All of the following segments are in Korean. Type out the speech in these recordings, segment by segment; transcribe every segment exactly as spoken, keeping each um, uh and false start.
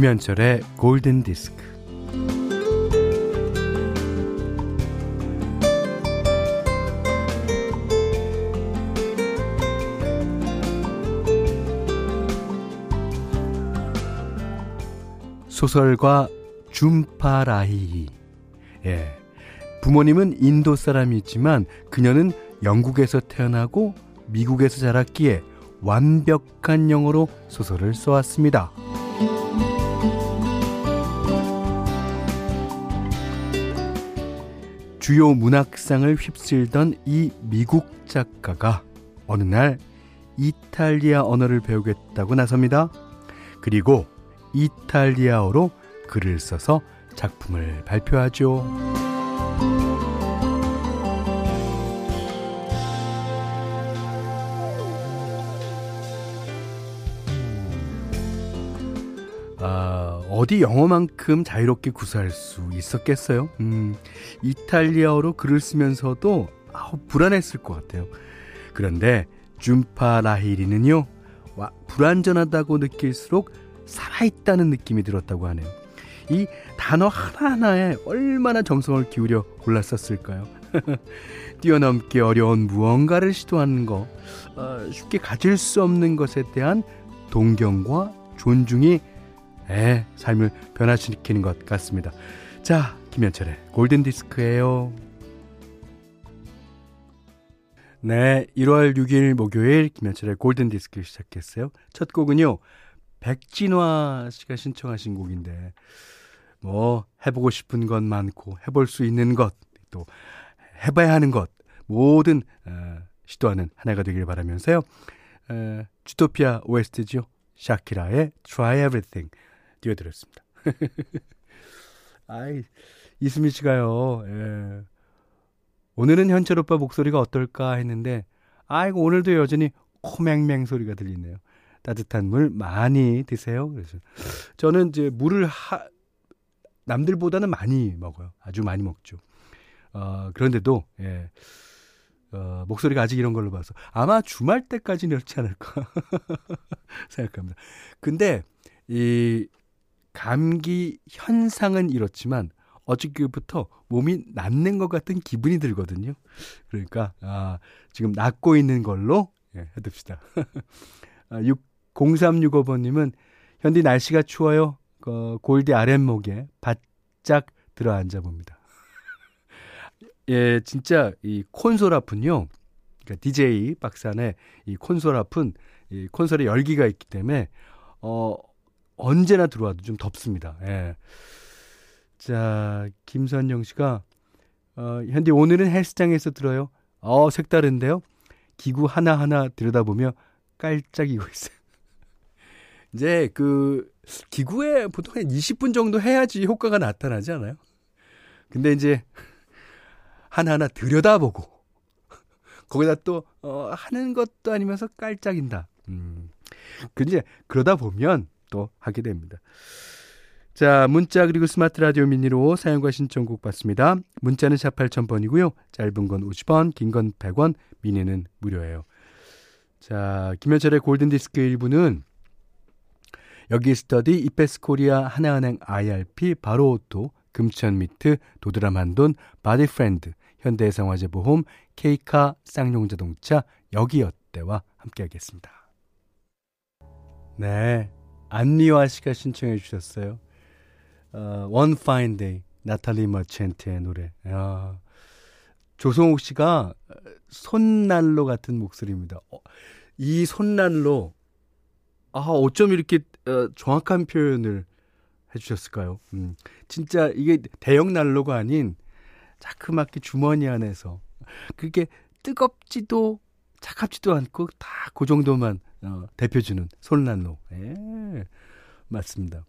김현철의 골든디스크. 소설가 줌파 라히리. 예, 부모님은 인도 사람이지만 그녀는 영국에서 태어나고 미국에서 자랐기에 완벽한 영어로 소설을 써왔습니다. 주요 문학상을 휩쓸던 이 미국 작가가 어느 날 이탈리아 언어를 배우겠다고 나섭니다. 그리고 이탈리아어로 글을 써서 작품을 발표하죠. 아, 어디 영어만큼 자유롭게 구사할 수 있었겠어요? 음, 이탈리아어로 글을 쓰면서도 아우, 불안했을 것 같아요. 그런데 줌파 라히리는요, 와, 불안전하다고 느낄수록 살아있다는 느낌이 들었다고 하네요. 이 단어 하나하나에 얼마나 정성을 기울여 골랐었을까요? 뛰어넘기 어려운 무언가를 시도하는 것, 어, 쉽게 가질 수 없는 것에 대한 동경과 존중이 에, 삶을 변화시키는 것 같습니다. 자, 김현철의 골든디스크예요. 네, 일월 육일 목요일 김현철의 골든디스크 시작했어요. 첫 곡은요, 백진화 씨가 신청하신 곡인데, 뭐 해보고 싶은 건 많고 해볼 수 있는 것, 또 해봐야 하는 것, 모든 어, 시도하는 하나가 되길 바라면서요. 어, 주토피아 오에스티죠. 샤키라의 Try Everything 띄워드렸습니다. 아이, 이수미 씨가요, 예, 오늘은 현철 오빠 목소리가 어떨까 했는데, 아이고, 오늘도 여전히 코맹맹 소리가 들리네요. 따뜻한 물 많이 드세요. 그래서 저는 이제 물을 하, 남들보다는 많이 먹어요. 아주 많이 먹죠. 어, 그런데도 예, 어, 목소리가 아직 이런 걸로 봐서 아마 주말 때까지는 그렇지 않을까 생각합니다. 근데 이 감기 현상은 이렇지만 어저께부터 몸이 낫는 것 같은 기분이 들거든요. 그러니까 아, 지금 낫고 있는 걸로 예, 해둡시다. 공삼육오번님은 현디 날씨가 추워요. 어, 골디 아랫목에 바짝 들어앉아 봅니다. 예, 진짜 이 콘솔앞은요, 그러니까 디제이 박산의 이 콘솔앞은 이 콘솔에 열기가 있기 때문에 어, 언제나 들어와도 좀 덥습니다. 예. 자, 김선영 씨가 어, 현디 오늘은 헬스장에서 들어요. 어, 색다른데요. 기구 하나하나 들여다보며 깔짝이고 있어요. 이제 그 기구에 보통 한 이십 분 정도 해야지 효과가 나타나지 않아요? 근데 이제 하나하나 들여다보고 거기다 또 어, 하는 것도 아니면서 깔짝인다. 음. 근데 그러다 보면 또 하게 됩니다. 자, 문자 그리고 스마트 라디오 미니로 사연과 신청곡 받습니다. 문자는 샷 팔천 번이고요. 짧은 건 오십 원, 긴 건 백 원, 미니는 무료예요. 자, 김현철의 골든디스크 일부는 여기 스터디, 이페스코리아, 하나은행 아이알피, 바로오토, 금천미트, 도드라만돈, 바디프렌드, 현대해상화재보험, 케이카, 쌍용자동차, 여기어때와 함께하겠습니다. 네, 안미화 씨가 신청해 주셨어요. 어, One Fine Day, 나탈리 머첸트의 노래. 아, 조성욱 씨가 손난로 같은 목소리입니다. 어, 이 손난로, 아, 어쩜 이렇게 어, 정확한 표현을 해주셨을까요? 음, 진짜 이게 대형 난로가 아닌 자그맣게 주머니 안에서 그게 뜨겁지도 차갑지도 않고 다 그 정도만 어, 대표주는 손난로. 예, 맞습니다.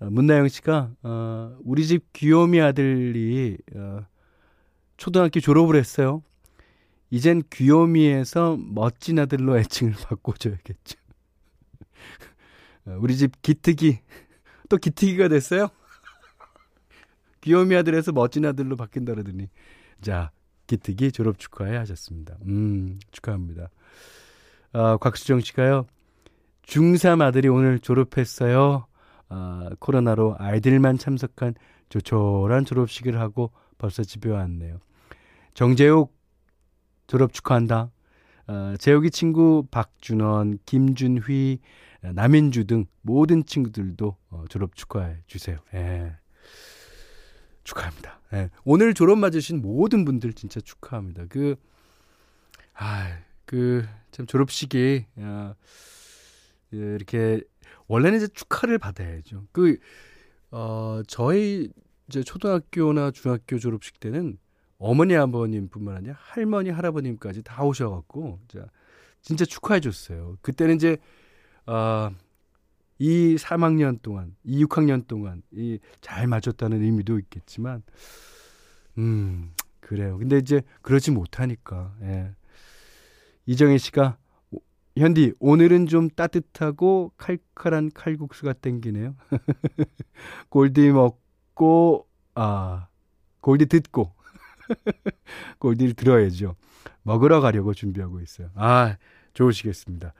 어, 문나영 씨가 어, 우리 집 귀요미 아들이 어, 초등학교 졸업을 했어요. 이젠 귀요미에서 멋진 아들로 애칭을 바꿔줘야겠죠. 우리 집 기특이 또 기특이가 됐어요. 귀요미 아들에서 멋진 아들로 바뀐다 그러더니, 자, 기특이 졸업 축하해 하셨습니다. 음, 축하합니다. 아, 곽수정 씨가요, 중삼 아들이 오늘 졸업했어요. 어, 코로나로 아이들만 참석한 조촐한 졸업식을 하고 벌써 집에 왔네요. 정재욱 졸업 축하한다. 어, 재욱이 친구 박준원, 김준휘, 남인주 등 모든 친구들도 어, 졸업 축하해 주세요. 예. 축하합니다. 예. 오늘 졸업 맞으신 모든 분들 진짜 축하합니다. 그, 아, 그, 참 졸업식이, 어, 이렇게, 원래는 이제 축하를 받아야죠. 그, 어, 저희 이제 초등학교나 중학교 졸업식 때는 어머니, 아버님 뿐만 아니라 할머니, 할아버님까지 다 오셔갖고, 진짜, 진짜 축하해 줬어요. 그때는 이제, 어, 이 삼 학년 동안, 이 육 학년 동안, 이 잘 맞췄다는 의미도 있겠지만, 음, 그래요. 근데 이제 그러지 못하니까, 예. 이정혜 씨가, 현디, 오늘은 좀 따뜻하고 칼칼한 칼국수가 땡기네요. 골디 먹고, 아, 골디 듣고, 골디를 들어야죠. 먹으러 가려고 준비하고 있어요. 아, 좋으시겠습니다.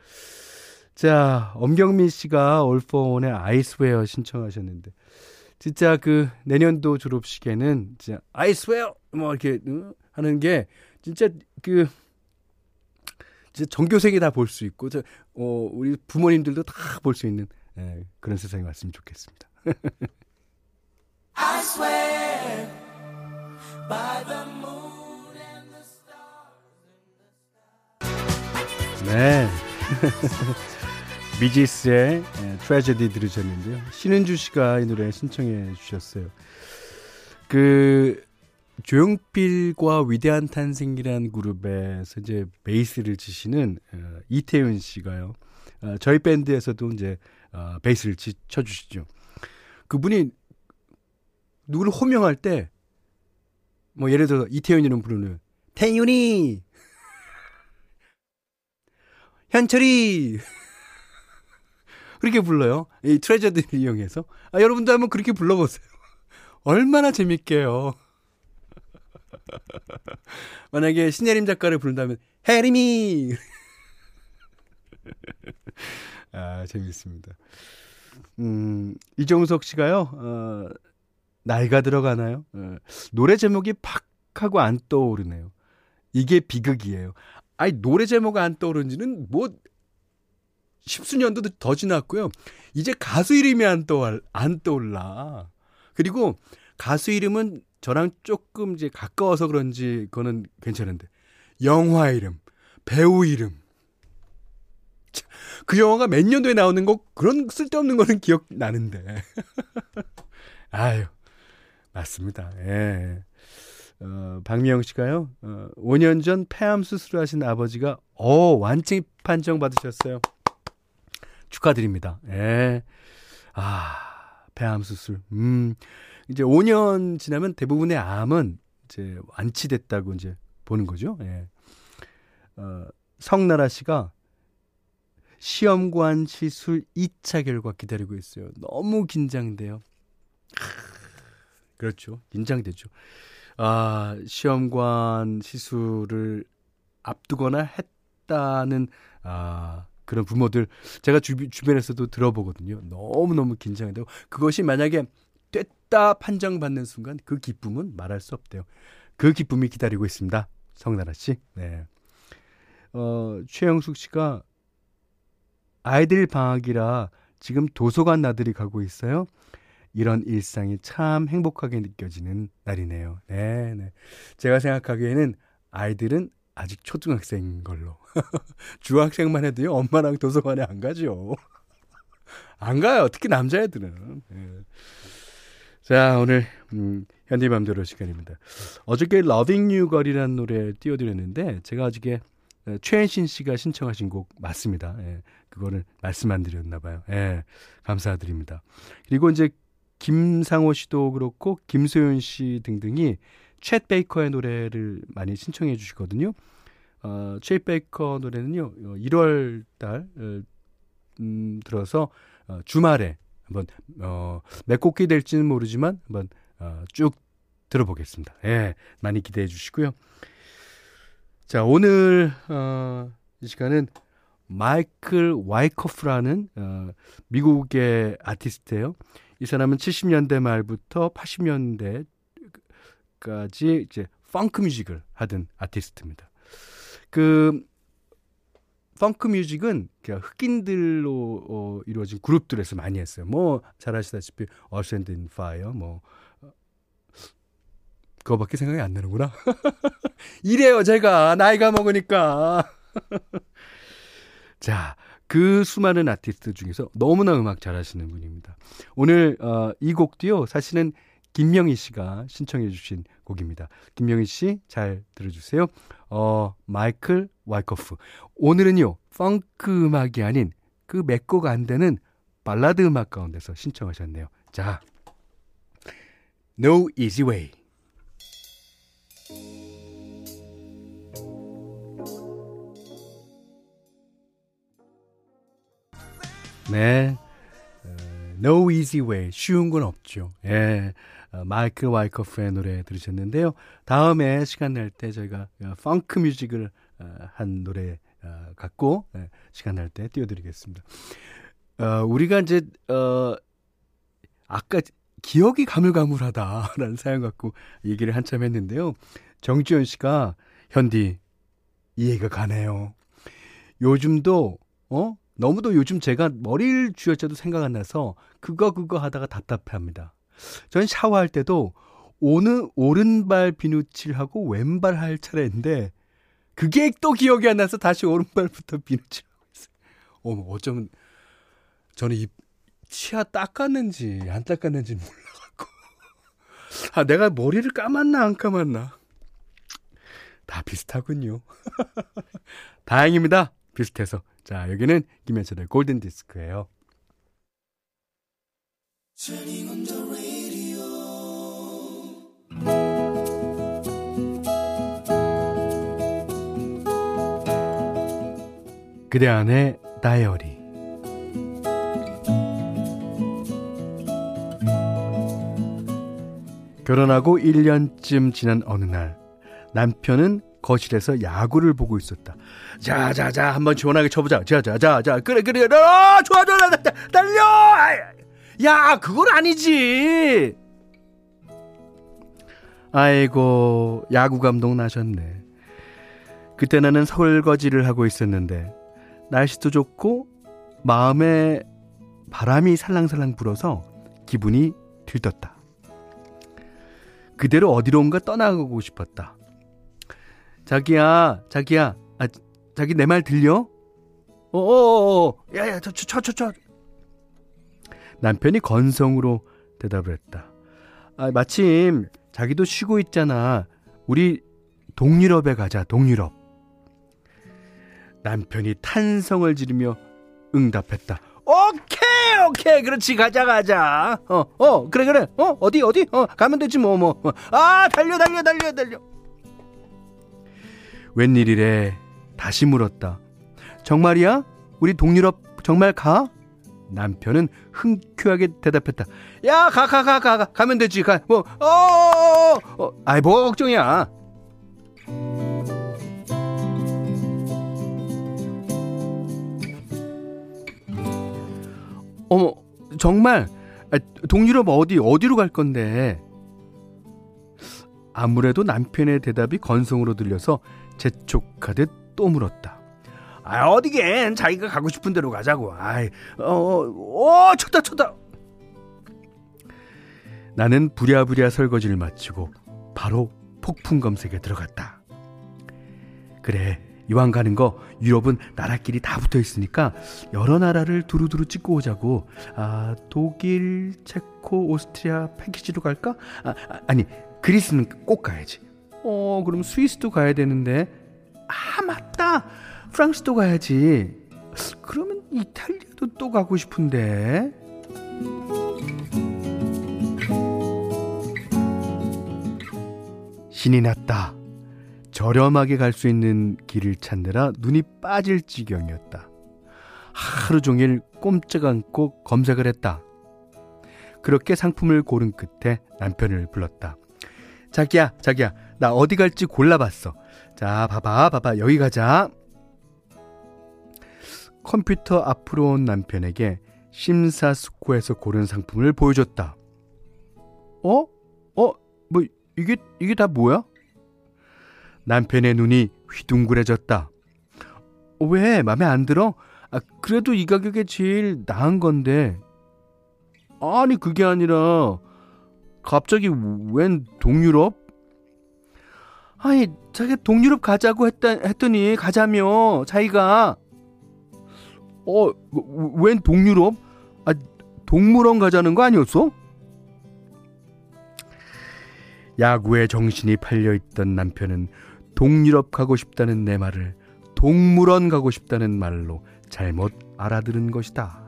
자, 엄경민 씨가 올포원의 아이스웨어 신청하셨는데, 진짜 그 내년도 졸업식에는 진짜 아이스웨어 뭐 이렇게 하는 게 진짜 그 진짜 전교생이 다 볼 수 있고, 저, 어, 우리 부모님들도 다 볼 수 있는 예, 그런 세상이 왔으면 좋겠습니다. I swear by the moon and the stars and the stars. 네. 미지스의 트래저디 들으셨는데요. 신은주 씨가 이 노래 신청해 주셨어요. 그 조용필과 위대한 탄생이라는 그룹에서 이제 베이스를 치시는 이태윤 씨가요. 저희 밴드에서도 이제 베이스를 쳐 주시죠. 그분이 누구를 호명할 때 뭐 예를 들어 이태윤이라는 부르는 태윤이, 현철이 그렇게 불러요. 이 트레저디를 이용해서. 아, 여러분도 한번 그렇게 불러보세요. 얼마나 재밌게요. 만약에 신혜림 작가를 부른다면 해림이. 아, 재밌습니다. 음, 이정석 씨가요. 어, 나이가 들어가나요? 어, 노래 제목이 팍 하고 안 떠오르네요. 이게 비극이에요. 아니, 노래 제목 안 떠오른지는 뭐 십수년도 더 지났고요. 이제 가수 이름이 안 떠올 안 떠올라. 그리고 가수 이름은 저랑 조금 이제 가까워서 그런지 그거는 괜찮은데 영화 이름, 배우 이름, 그 영화가 몇 년도에 나오는 거 그런 쓸데없는 거는 기억 나는데. 아유, 맞습니다. 예. 어, 박미영 씨가요. 어, 오 년 전 폐암 수술을 하신 아버지가 어, 완치 판정 받으셨어요. 축하드립니다. 예. 아, 폐암 수술. 음. 이제 오 년 지나면 대부분의 암은 이제 완치됐다고 이제 보는 거죠. 예. 어, 성나라 씨가 시험관 시술 이 차 결과 기다리고 있어요. 너무 긴장돼요. 그렇죠. 긴장되죠. 아, 시험관 시술을 앞두거나 했다는, 아, 그런 부모들, 제가 주, 주변에서도 들어보거든요. 너무너무 긴장이 되고, 그것이 만약에 됐다 판정받는 순간 그 기쁨은 말할 수 없대요. 그 기쁨이 기다리고 있습니다. 성나라 씨. 네. 어, 최영숙 씨가 아이들 방학이라 지금 도서관 나들이 가고 있어요. 이런 일상이 참 행복하게 느껴지는 날이네요. 네, 네. 제가 생각하기에는 아이들은 아직 초등학생인 걸로. 중학생만 해도요, 엄마랑 도서관에 안 가죠. 안 가요. 특히 남자애들은. 네. 자, 오늘 음, 현디맘대로 시간입니다. 어저께 Loving You Girl이라는 노래 띄워드렸는데, 제가 어저께 최현신 씨가 신청하신 곡 맞습니다. 예, 그거를 말씀 안 드렸나 봐요. 예, 감사드립니다. 그리고 이제 김상호 씨도 그렇고 김소윤 씨 등등이 챗 베이커의 노래를 많이 신청해 주시거든요. 어, 챗 베이커 노래는요, 일월 달 음, 들어서 어, 주말에 한번 어, 몇 곡이 될지는 모르지만 한번 어, 쭉 들어보겠습니다. 예, 많이 기대해 주시고요. 자, 오늘 어, 이 시간은 마이클 와이커프라는 어, 미국의 아티스트예요. 이 사람은 칠십 년대 말부터 팔십 년대까지 이제 펑크 뮤직을 하던 아티스트입니다. 그 펑크 뮤직은 흑인들로 어, 이루어진 그룹들에서 많이 했어요. 뭐 잘 아시다시피 Earth and Fire, 뭐 그거밖에 생각이 안 나는구나. 이래요, 제가 나이가 먹으니까. 자, 그 수많은 아티스트 중에서 너무나 음악 잘하시는 분입니다. 오늘 어, 이 곡도요, 사실은 김명희 씨가 신청해 주신 곡입니다. 김명희 씨 잘 들어주세요. 어, 마이클 와이커프. 오늘은요, 펑크 음악이 아닌 그 몇 곡 안 되는 발라드 음악 가운데서 신청하셨네요. 자, No Easy Way. 네, No Easy Way, 쉬운 건 없죠. 예, 마이클 와이커프의 노래 들으셨는데요. 다음에 시간 날 때 저희가 펑크 뮤직을 한 노래 갖고 시간 날 때 띄워드리겠습니다. 어, 우리가 이제 어, 아까 기억이 가물가물하다라는 사연 갖고 얘기를 한참 했는데요. 정지현 씨가, 현디 이해가 가네요. 요즘도 어? 너무도 요즘 제가 머리를 쥐어짜도 생각 안 나서 그거 그거 하다가 답답해합니다. 전 샤워할 때도 오는, 오른발 비누칠하고 왼발 할 차례인데 그게 또 기억이 안 나서 다시 오른발부터 비누칠하고 있어요. 어머, 어쩌면 저는 이 치아 닦았는지 안 닦았는지 몰라갖고 아, 내가 머리를 감았나 안 감았나 다 비슷하군요. 다행입니다. 비슷해서. 자, 여기는 김현철의 골든디스크예요. 그대 안의 다이어리. 결혼하고 일 년쯤 지난 어느 날, 남편은 거실에서 야구를 보고 있었다. 자, 자, 자, 한번 시원하게 쳐보자. 자, 자, 자, 자, 그래, 그래, 어, 좋아, 좋아, 달려! 야, 그건 아니지! 아이고, 야구 감독 나셨네. 그때 나는 설거지를 하고 있었는데, 날씨도 좋고, 마음에 바람이 살랑살랑 불어서 기분이 들떴다. 그대로 어디론가 떠나가고 싶었다. 자기야, 자기야, 아, 자기 내 말 들려? 어어어, 야야, 저, 저, 저, 저. 남편이 건성으로 대답을 했다. 아, 마침 자기도 쉬고 있잖아. 우리 동유럽에 가자, 동유럽. 남편이 탄성을 지르며 응답했다. 오케이, 오케이, 그렇지, 가자, 가자. 어, 어, 그래, 그래. 어, 어디, 어디? 어, 가면 되지, 뭐, 뭐. 아, 달려, 달려, 달려, 달려. 웬일이래? 다시 물었다. 정말이야? 우리 동유럽 정말 가? 남편은 흥쾌하게 대답했다. 야, 가, 가, 가, 가, 가. 가면 되지. 가. 뭐, 어, 어, 아이, 뭐가 걱정이야. 어머, 정말? 동유럽 어디, 어디로 갈 건데? 아무래도 남편의 대답이 건성으로 들려서 재촉하듯 또 물었다. 아, 어디겐 자기가 가고 싶은 대로 가자고. 아이, 어, 어, 쳤다, 쳤다. 나는 부랴부랴 설거지를 마치고 바로 폭풍 검색에 들어갔다. 그래, 이왕 가는 거 유럽은 나라끼리 다 붙어 있으니까 여러 나라를 두루두루 찍고 오자고. 아, 독일, 체코, 오스트리아 패키지로 갈까? 아, 아니, 그리스는 꼭 가야지. 어, 그럼 스위스도 가야 되는데. 아, 맞다, 프랑스도 가야지. 그러면 이탈리아도 또 가고 싶은데. 신이 났다. 저렴하게 갈 수 있는 길을 찾느라 눈이 빠질 지경이었다. 하루 종일 꼼짝 않고 검색을 했다. 그렇게 상품을 고른 끝에 남편을 불렀다. 자기야, 자기야, 나 어디 갈지 골라봤어. 자, 봐봐, 봐봐, 여기 가자. 컴퓨터 앞으로 온 남편에게 심사숙고해서 고른 상품을 보여줬다. 어? 어? 뭐 이게 이게 다 뭐야? 남편의 눈이 휘둥그레졌다. 왜? 마음에 안 들어? 아, 그래도 이 가격에 제일 나은 건데. 아니 그게 아니라 갑자기 웬 동유럽? 아니 자기가 동유럽 가자고 했다, 했더니 가자며 자기가. 어? 웬 동유럽? 아, 동물원 가자는 거 아니었어? 야구에 정신이 팔려있던 남편은 동유럽 가고 싶다는 내 말을 동물원 가고 싶다는 말로 잘못 알아들은 것이다.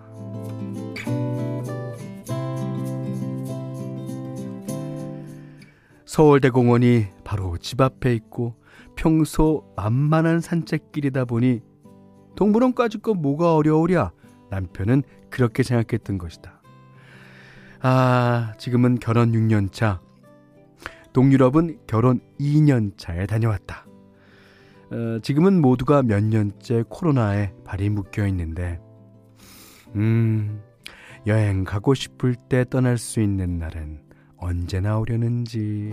서울대공원이 바로 집 앞에 있고 평소 만만한 산책길이다 보니 동물원까지 거 뭐가 어려우랴 남편은 그렇게 생각했던 것이다. 아, 지금은 결혼 육 년 차, 동유럽은 결혼 이 년 차에 다녀왔다. 어, 지금은 모두가 몇 년째 코로나에 발이 묶여 있는데 음, 여행 가고 싶을 때 떠날 수 있는 날은 언제나 오려는지.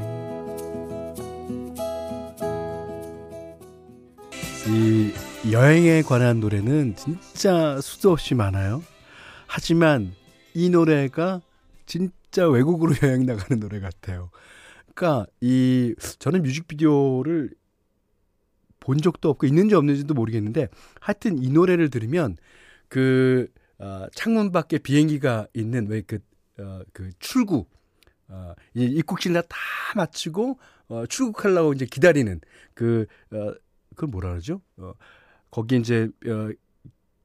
이 여행에 관한 노래는 진짜 수도 없이 많아요. 하지만 이 노래가 진짜 외국으로 여행 나가는 노래 같아요. 그러니까 이 저는 뮤직비디오를 본 적도 없고 있는지 없는지도 모르겠는데 하여튼 이 노래를 들으면 그 어, 창문 밖에 비행기가 있는 왜 그 어, 그 출구 어, 이제 입국실 다 마치고 어, 출국하려고 이제 기다리는 그 어, 그걸 뭐라 그러죠? 어, 거기 이제 어,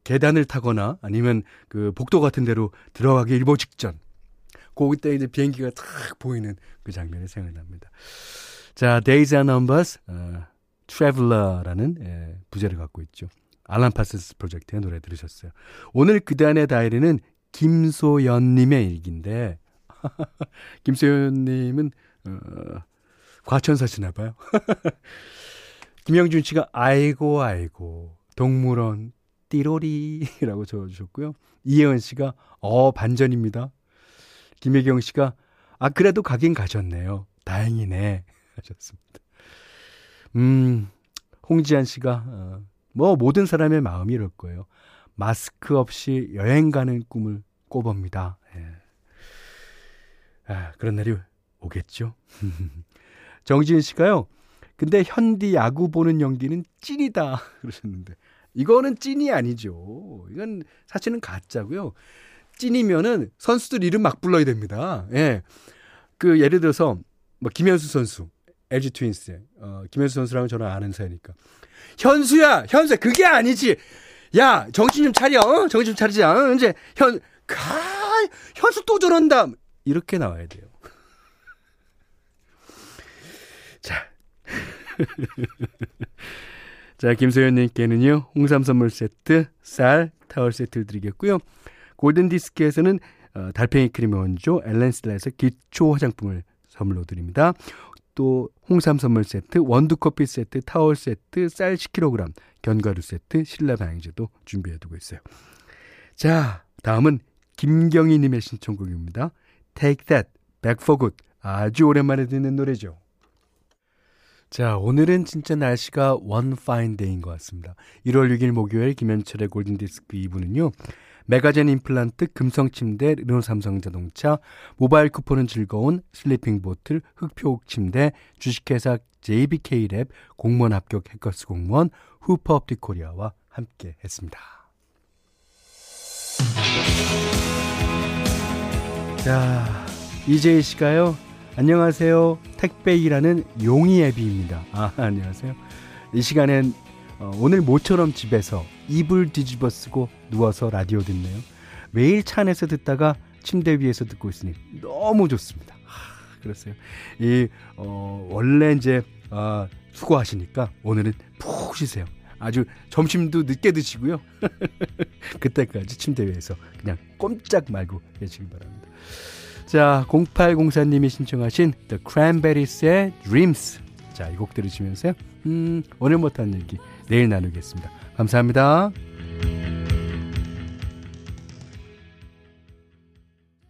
계단을 타거나 아니면 그 복도 같은 데로 들어가기 일보 직전. 그때 이제 비행기가 탁 보이는 그 장면이 생각납니다. 자, Days Are Numbers, 어, Traveller라는 예, 부제를 갖고 있죠. 알란 파슨스 프로젝트의 노래 들으셨어요. 오늘 그대안의 다이리는 김소연님의 일기인데 김소연님은 어, 과천사시나 봐요. 김영준 씨가 아이고 아이고 동물원 띠로리라고 적어주셨고요. 이혜원 씨가 어 반전입니다. 김혜경 씨가 아 그래도 가긴 가셨네요. 다행이네 하셨습니다. 음, 홍지한 씨가 어, 뭐 모든 사람의 마음이 이럴 거예요. 마스크 없이 여행 가는 꿈을 꿔봅니다. 예. 아, 그런 날이 오겠죠. 정지은 씨가요. 근데 현디 야구 보는 연기는 찐이다 그러셨는데 이거는 찐이 아니죠. 이건 사실은 가짜고요. 찐이면은 선수들 이름 막 불러야 됩니다. 예. 그 예를 들어서 뭐 김현수 선수, 엘지 트윈스, 어, 김현수 선수랑 저랑 아는 사이니까 현수야, 현수야 그게 아니지. 야 정신 좀 차려, 어? 정신 좀 차리자. 어? 이제 현, 가, 현수 또 저런다 이렇게 나와야 돼요. 자. 자, 김소연님께는요 홍삼 선물 세트, 쌀, 타월 세트를 드리겠고요. 골든디스크에서는 어, 달팽이 크림의 원조 엘렌슬라에서 기초 화장품을 선물로 드립니다. 또 홍삼 선물 세트, 원두커피 세트, 타월 세트, 쌀 십 킬로그램, 견과류 세트, 신라 방향제도 준비해두고 있어요. 자, 다음은 김경희님의 신청곡입니다. Take That, Back for Good. 아주 오랜만에 듣는 노래죠. 자, 오늘은 진짜 날씨가 One Fine Day인 것 같습니다. 일월 육일 목요일 김현철의 골든디스크 이 부는요. 메가젠 임플란트, 금성침대, 르노삼성자동차, 모바일 쿠폰은 즐거운 슬리핑보틀, 흑표옥침대, 주식회사 제이비케이랩, 공무원 합격 해커스 공무원, 후퍼업티코리아와 함께 했습니다. 자, 이재희 씨가요. 안녕하세요. 택배이라는 용이 앱입니다. 아, 안녕하세요. 이 시간엔 어, 오늘 모처럼 집에서 이불 뒤집어 쓰고 누워서 라디오 듣네요. 매일 차 안에서 듣다가 침대 위에서 듣고 있으니 너무 좋습니다. 아, 그랬어요. 이, 어, 원래 이제 어, 수고하시니까 오늘은 푹 쉬세요. 아주 점심도 늦게 드시고요. 그때까지 침대 위에서 그냥 꼼짝 말고 계시기 바랍니다. 자, 공팔공사님이 신청하신 The Cranberries의 Dreams. 자, 이 곡 들으시면서요. 음, 오늘 못한 얘기 내일 나누겠습니다. 감사합니다.